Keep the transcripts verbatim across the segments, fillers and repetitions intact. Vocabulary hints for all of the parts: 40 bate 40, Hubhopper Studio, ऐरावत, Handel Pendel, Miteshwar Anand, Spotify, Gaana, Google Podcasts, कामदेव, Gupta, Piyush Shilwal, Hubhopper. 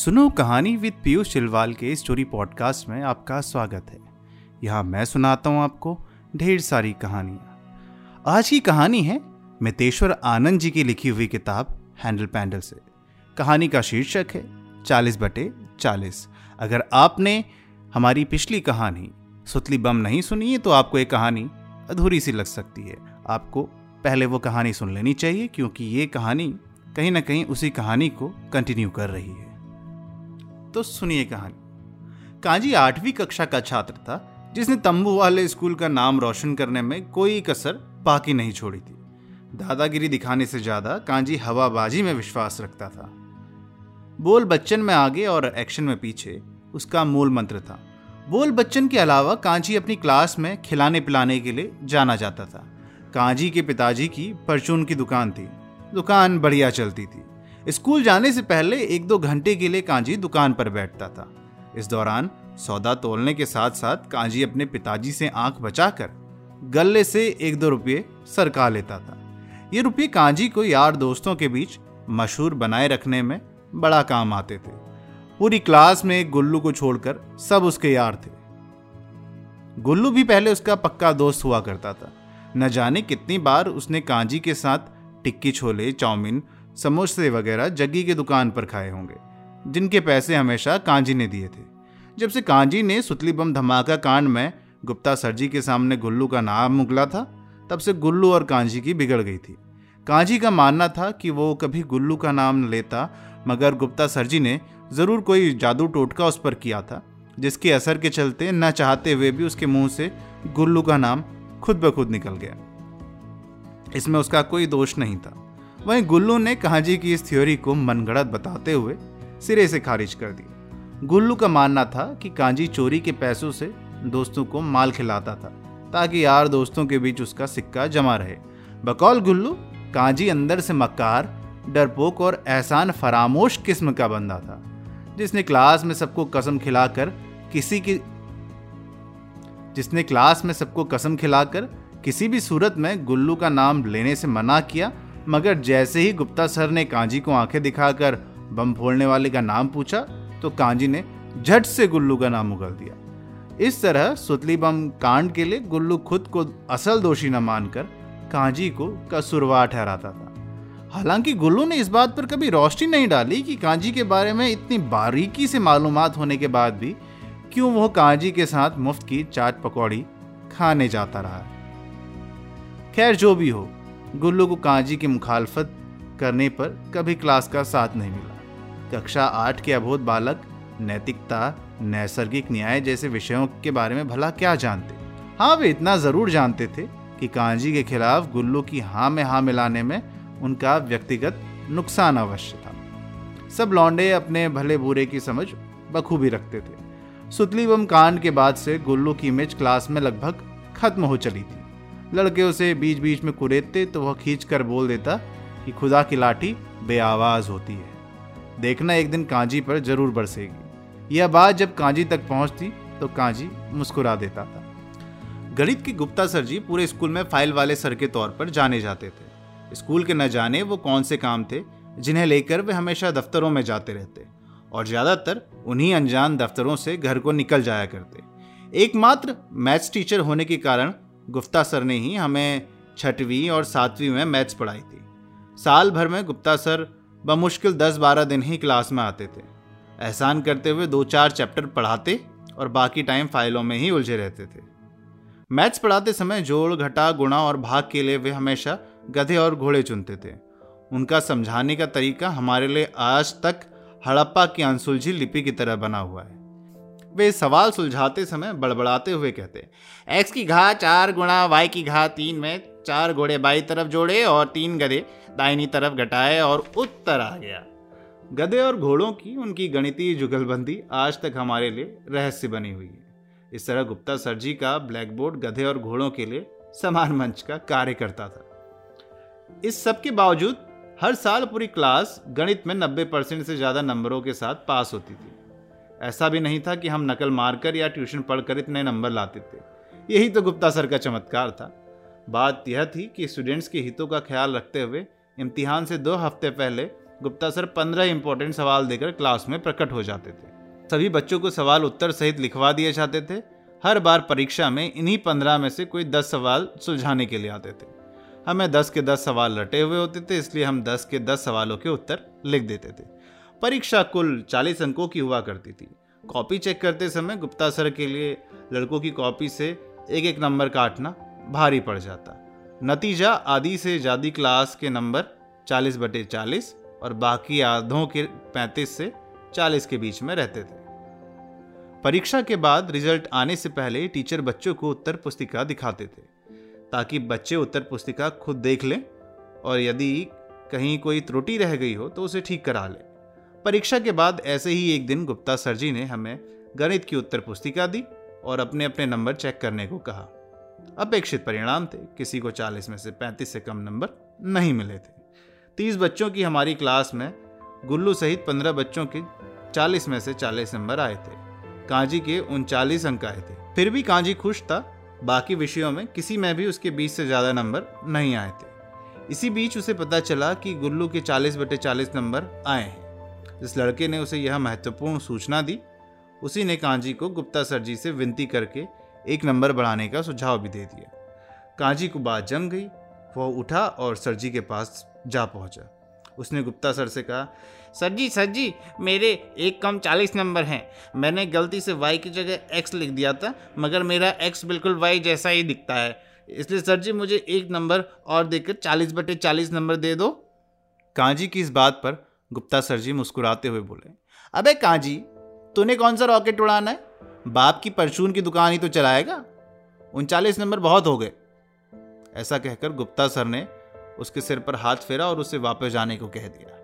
सुनो कहानी विद पीयूष शिलवाल के स्टोरी पॉडकास्ट में आपका स्वागत है। यहाँ मैं सुनाता हूँ आपको ढेर सारी कहानियाँ। आज की कहानी है मितेश्वर आनंद जी की लिखी हुई किताब हैंडल पैंडल से। कहानी का शीर्षक है चालीस बटे चालीस। अगर आपने हमारी पिछली कहानी सुतली बम नहीं सुनी है तो आपको ये कहानी अधूरी सी लग सकती है। आपको पहले वो कहानी सुन लेनी चाहिए, क्योंकि ये कहानी कहीं ना कहीं उसी कहानी को कंटिन्यू कर रही है। तो सुनिए कहानी। काजी आठवीं कक्षा का छात्र था जिसने तंबू वाले स्कूल का नाम रोशन करने में कोई कसर बाकी नहीं छोड़ी थी। दादागिरी दिखाने से ज़्यादा काजी हवाबाजी में विश्वास रखता था। बोल बच्चन में आगे और एक्शन में पीछे उसका मूल मंत्र था। बोल बच्चन के अलावा काजी अपनी क्लास में खिलाने पिलाने के लिए जाना जाता था। काजी के पिताजी की परचून की दुकान थी। दुकान बढ़िया चलती थी। स्कूल जाने से पहले एक दो घंटे के लिए काजी दुकान पर बैठता था। इस दौरान सौदा तोलने के साथ साथ काजी अपने पिताजी से आंख बचाकर गले से एक दो रुपये सरका लेता था। ये रुपये काजी को यार दोस्तों के बीच मशहूर बनाए रखने में बड़ा काम आते थे। पूरी क्लास में गुल्लू को छोड़कर सब उसके यार थे। गुल्लू भी पहले उसका पक्का दोस्त हुआ करता था। न जाने कितनी बार उसने काजी के साथ टिक्की छोले, चाउमीन, समोसे वगैरह जग्गी की दुकान पर खाए होंगे, जिनके पैसे हमेशा कांजी ने दिए थे। जब से कांजी ने सुतली बम धमाका कांड में गुप्ता सर जी के सामने गुल्लू का नाम उगला था, तब से गुल्लू और कांजी की बिगड़ गई थी। कांजी का मानना था कि वो कभी गुल्लू का नाम न लेता, मगर गुप्ता सर जी ने ज़रूर कोई जादू टोटका उस पर किया था, जिसके असर के चलते न चाहते हुए भी उसके मुँह से गुल्लू का नाम खुद ब खुद निकल गया। इसमें उसका कोई दोष नहीं था। वहीं गुल्लू ने कांजी की इस थ्योरी को मनगढ़ंत बताते हुए सिरे से खारिज कर दी। गुल्लू का मानना था कि कांजी चोरी के पैसों से दोस्तों को माल खिलाता था, ताकि यार दोस्तों के बीच उसका सिक्का जमा रहे। बकौल गुल्लू, कांजी अंदर से मक्कार, डरपोक और एहसान फरामोश किस्म का बंदा था, जिसने क्लास में सबको कसम खिलाकर किसी की जिसने क्लास में सबको कसम खिलाकर किसी भी सूरत में गुल्लू का नाम लेने से मना किया। मगर जैसे ही गुप्ता सर ने कांजी को आंखें दिखाकर बम फोड़ने वाले का नाम पूछा, तो कांजी ने झट से गुल्लू का नाम उगल दिया। इस तरह सुतली बम कांड के लिए गुल्लू खुद को असल दोषी न मानकर कांजी को कसूरवार ठहराता था। हालांकि गुल्लू ने इस बात पर कभी रोशनी नहीं डाली कि कांजी के बारे में इतनी बारीकी से मालूमात होने के बाद भी क्यों वह कांजी के साथ मुफ्त की चाट पकौड़ी खाने जाता रहा। खैर जो भी हो, गुल्लू को कांजी की मुखालफत करने पर कभी क्लास का साथ नहीं मिला। कक्षा आठ के अबोध बालक नैतिकता, नैसर्गिक न्याय जैसे विषयों के बारे में भला क्या जानते। हाँ, वे इतना ज़रूर जानते थे कि कांजी के खिलाफ गुल्लू की हाँ में हाँ मिलाने में उनका व्यक्तिगत नुकसान अवश्य था। सब लौंडे अपने भले बुरे की समझ बखूबी रखते थे। सुतली बम कांड के बाद से गुल्लू की इमेज क्लास में लगभग खत्म हो चली थी। लड़के उसे बीच बीच में कुरेदते तो वह खींच कर बोल देता कि खुदा की लाठी बेआवाज़ होती है, देखना एक दिन कांजी पर जरूर बरसेगी। यह बात जब कांजी तक पहुंचती तो कांजी मुस्कुरा देता था। गणित के गुप्ता सर जी पूरे स्कूल में फाइल वाले सर के तौर पर जाने जाते थे। स्कूल के न जाने वो कौन से काम थे जिन्हें लेकर वे हमेशा दफ्तरों में जाते रहते और ज़्यादातर उन्हीं अनजान दफ्तरों से घर को निकल जाया करते। एकमात्र मैथ्स टीचर होने के कारण गुप्ता सर ने ही हमें छठवीं और सातवीं में मैथ्स पढ़ाई थी। साल भर में गुप्ता सर बमुश्किल दस बारह दिन ही क्लास में आते थे। एहसान करते हुए दो चार चैप्टर पढ़ाते और बाकी टाइम फाइलों में ही उलझे रहते थे। मैथ्स पढ़ाते समय जोड़, घटा, गुणा और भाग के लिए वे हमेशा गधे और घोड़े चुनते थे। उनका समझाने का तरीका हमारे लिए आज तक हड़प्पा की अनसुलझी लिपि की तरह बना हुआ है। वे सवाल सुलझाते समय बड़बड़ाते हुए कहते, एक्स की घात चार गुणा वाई की घात तीन में चार घोड़े बाई तरफ जोड़े और तीन गधे दाहिनी तरफ घटाए और उत्तर आ गया। गधे और घोड़ों की उनकी गणितीय जुगलबंदी आज तक हमारे लिए रहस्य बनी हुई है। इस तरह गुप्ता सर जी का ब्लैक बोर्ड गधे और घोड़ों के लिए समान मंच का कार्य करता था। इस सब के बावजूद हर साल पूरी क्लास गणित में नब्बे परसेंट से ज़्यादा नंबरों के साथ पास होती थी। ऐसा भी नहीं था कि हम नकल मारकर या ट्यूशन पढ़कर इतने नंबर लाते थे। यही तो गुप्ता सर का चमत्कार था। बात यह थी कि स्टूडेंट्स के हितों का ख्याल रखते हुए इम्तिहान से दो हफ्ते पहले गुप्ता सर पंद्रह इंपॉर्टेंट सवाल देकर क्लास में प्रकट हो जाते थे। सभी बच्चों को सवाल उत्तर सहित लिखवा दिए जाते थे। हर बार परीक्षा में इन्हीं पंद्रह में से कोई दस सवाल सुलझाने के लिए आते थे। हमें दस के दस सवाल रटे हुए होते थे, इसलिए हम दस के दस सवालों के उत्तर लिख देते थे। परीक्षा कुल चालीस अंकों की हुआ करती थी। कॉपी चेक करते समय गुप्ता सर के लिए लड़कों की कॉपी से एक एक नंबर काटना भारी पड़ जाता। नतीजा आधी से ज़्यादा क्लास के नंबर चालीस बटे चालीस और बाकी आधों के पैंतीस से चालीस के बीच में रहते थे। परीक्षा के बाद रिजल्ट आने से पहले टीचर बच्चों को उत्तर पुस्तिका दिखाते थे ताकि बच्चे उत्तर पुस्तिका खुद देख लें और यदि कहीं कोई त्रुटि रह गई हो तो उसे ठीक करा लें। परीक्षा के बाद ऐसे ही एक दिन गुप्ता सर जी ने हमें गणित की उत्तर पुस्तिका दी और अपने अपने नंबर चेक करने को कहा। अपेक्षित परिणाम थे, किसी को चालीस में से पैंतीस से कम नंबर नहीं मिले थे। तीस बच्चों की हमारी क्लास में गुल्लू सहित पंद्रह बच्चों के चालीस में से चालीस नंबर आए थे। कांजी के उनचालीस अंक आए थे। फिर भी कांजी खुश था, बाकी विषयों में किसी में भी उसके बीस से ज़्यादा नंबर नहीं आए थे। इसी बीच उसे पता चला कि गुल्लू के चालीस बटे चालीस नंबर आए हैं। जिस लड़के ने उसे यह महत्वपूर्ण सूचना दी, उसी ने कांजी को गुप्ता सर जी से विनती करके एक नंबर बढ़ाने का सुझाव भी दे दिया। कांजी को बात जम गई। वह उठा और सर जी के पास जा पहुंचा। उसने गुप्ता सर से कहा, सर जी सर जी मेरे एक कम चालीस नंबर हैं। मैंने गलती से वाई की जगह एक्स लिख दिया था, मगर मेरा एक्स बिल्कुल वाई जैसा ही दिखता है, इसलिए सर जी मुझे एक नंबर और देकर चालीस बटे चालीस नंबर दे दो। कांजी की इस बात पर गुप्ता सर जी मुस्कुराते हुए बोले, अबे कांजी, तूने कौन सा रॉकेट उड़ाना है? बाप की परचून की दुकान ही तो चलाएगा। उनचालीस नंबर बहुत हो गए। ऐसा कहकर गुप्ता सर ने उसके सिर पर हाथ फेरा और उसे वापस जाने को कह दिया।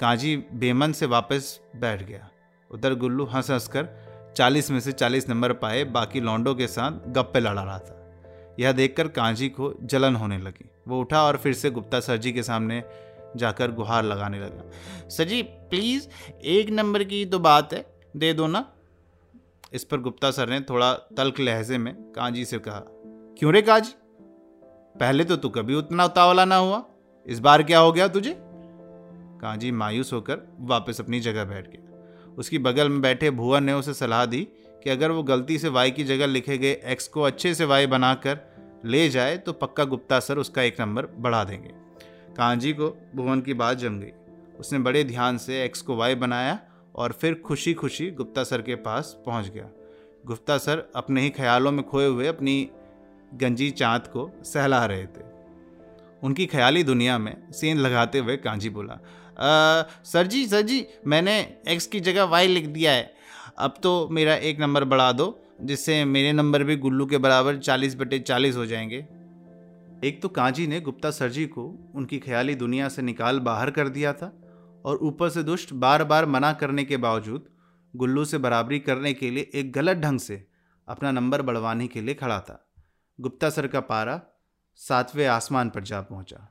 कांजी बेमन से वापस बैठ गया। उधर गुल्लू हंस हंस कर चालीस में से चालीस नंबर पाए बाकी लौंडों के साथ गप्पे लड़ा रहा था। यह देखकर कांजी को जलन होने लगी। वो उठा और फिर से गुप्ता सर जी के सामने जाकर गुहार लगाने लगा, सर जी प्लीज़ एक नंबर की तो बात है, दे दो ना। इस पर गुप्ता सर ने थोड़ा तल्ख लहजे में कांजी से कहा, क्यों रे कांजी, पहले तो तू कभी उतना उतावला ना हुआ, इस बार क्या हो गया तुझे? कांजी मायूस होकर वापस अपनी जगह बैठ गया। उसकी बगल में बैठे भुवन ने उसे सलाह दी कि अगर वो गलती से वाई की जगह लिखे गए एक्स को अच्छे से वाई बनाकर ले जाए तो पक्का गुप्ता सर उसका एक नंबर बढ़ा देंगे। कांजी को भुवन की बात जम गई। उसने बड़े ध्यान से एक्स को वाई बनाया और फिर खुशी खुशी गुप्ता सर के पास पहुंच गया। गुप्ता सर अपने ही ख्यालों में खोए हुए अपनी गंजी चाँद को सहला रहे थे। उनकी ख्याली दुनिया में सीन लगाते हुए कांजी बोला, सर जी सर जी मैंने एक्स की जगह वाई लिख दिया है, अब तो मेरा एक नंबर बढ़ा दो, जिससे मेरे नंबर भी गुल्लू के बराबर चालीस बटे चालीस हो जाएंगे। एक तो कांजी ने गुप्ता सर जी को उनकी ख्याली दुनिया से निकाल बाहर कर दिया था और ऊपर से दुष्ट बार बार मना करने के बावजूद गुल्लू से बराबरी करने के लिए एक गलत ढंग से अपना नंबर बढ़वाने के लिए खड़ा था। गुप्ता सर का पारा सातवें आसमान पर जा पहुंचा।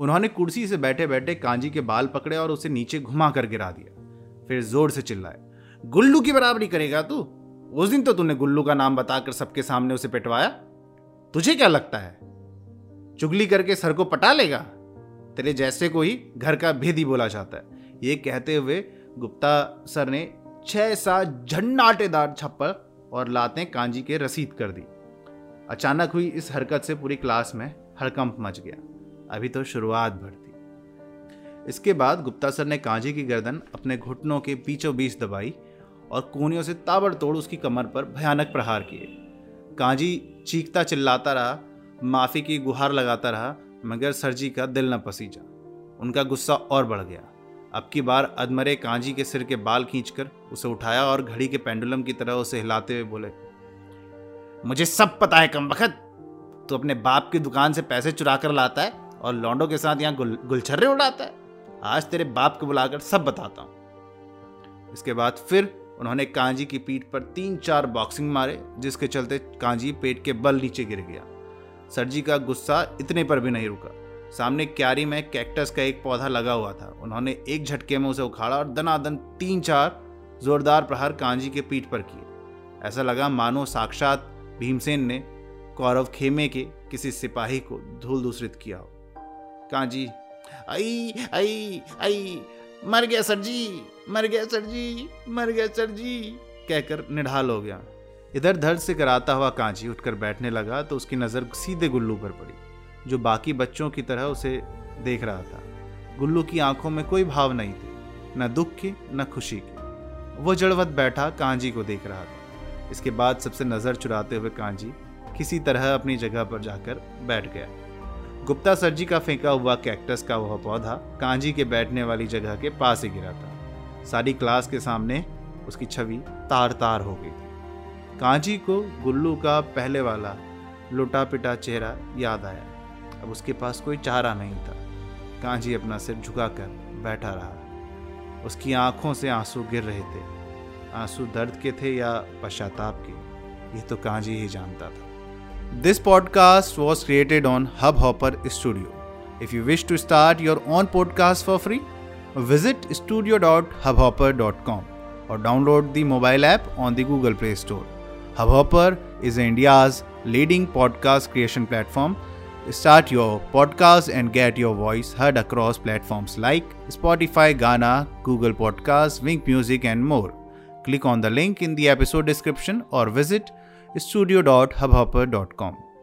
उन्होंने कुर्सी से बैठे बैठे कांजी के बाल पकड़े और उसे नीचे घुमा कर गिरा दिया। फिर जोर से चिल्लाए, गुल्लू की बराबरी करेगा तू? उस दिन तो तूने गुल्लू का नाम बताकर सबके सामने उसे पिटवाया। तुझे क्या लगता है चुगली करके सर को पटा लेगा? तेरे जैसे को ही घर का भेदी बोला जाता है। ये कहते हुए गुप्ता सर ने छह सात झन्नाटेदार छप्पर और लातें कांजी के रसीद कर दी। अचानक हुई इस हरकत से पूरी क्लास में हड़कंप मच गया। अभी तो शुरुआत भर थी। इसके बाद गुप्ता सर ने कांजी की गर्दन अपने घुटनों के बीचों बीच दबाई और कोहनियों से ताबड़तोड़ उसकी कमर पर भयानक प्रहार किए। कांजी चीखता चिल्लाता रहा, माफ़ी की गुहार लगाता रहा, मगर सर जी का दिल न पसीजा। उनका गुस्सा और बढ़ गया। अब की बार अधमरे कांजी के सिर के बाल खींचकर उसे उठाया और घड़ी के पेंडुलम की तरह उसे हिलाते हुए बोले, मुझे सब पता है कमबख्त, तू अपने बाप की दुकान से पैसे चुरा कर लाता है और लौंडों के साथ यहाँ गुल गुलछर्रे उड़ाता है। आज तेरे बाप को बुलाकर सब बताता हूँ। इसके बाद फिर उन्होंने कांजी की पीठ पर तीन चार बॉक्सिंग मारे, जिसके चलते कांजी पेट के बल नीचे गिर गया। सर जी का गुस्सा इतने पर भी नहीं रुका। सामने क्यारी में कैक्टस का एक पौधा लगा हुआ था। उन्होंने एक झटके में उसे उखाड़ा और दनादन तीन चार जोरदार प्रहार कांजी के पीठ पर किए। ऐसा लगा मानो साक्षात भीमसेन ने कौरव खेमे के किसी सिपाही को धूल दूसरित किया हो। कांजी आई आई आई, मर गया सर जी, मर गया सर जी, मर गया सर जी कहकर निढाल हो गया। इधर दर्द से कराता हुआ कांची उठकर बैठने लगा तो उसकी नज़र सीधे गुल्लू पर पड़ी जो बाकी बच्चों की तरह उसे देख रहा था। गुल्लू की आंखों में कोई भाव नहीं थे, न दुख के न खुशी के। वो जड़वत बैठा कांजी को देख रहा था। इसके बाद सबसे नज़र चुराते हुए कांजी किसी तरह अपनी जगह पर जाकर बैठ गया। गुप्ता सर जी का फेंका हुआ कैक्टस का वह पौधा कांजी के बैठने वाली जगह के पास ही गिरा था। सारी क्लास के सामने उसकी छवि तार तार हो गई थी। कांजी को गुल्लू का पहले वाला लुटा पिटा चेहरा याद आया। अब उसके पास कोई चारा नहीं था। कांजी अपना सिर झुकाकर बैठा रहा। उसकी आंखों से आंसू गिर रहे थे। आंसू दर्द के थे या पश्चाताप के, ये तो कांजी ही जानता था। This podcast was created on Hubhopper studio. If you wish to start your own podcast for free, visit studio dot Hubhopper dot com or download the mobile app on the Google Play Store. Hubhopper is India's leading podcast creation platform. Start your podcast and get your voice heard across platforms like Spotify, Gaana, Google Podcasts, Wink Music and more. Click on the link in the episode description or visit studio dot hubhopper dot com.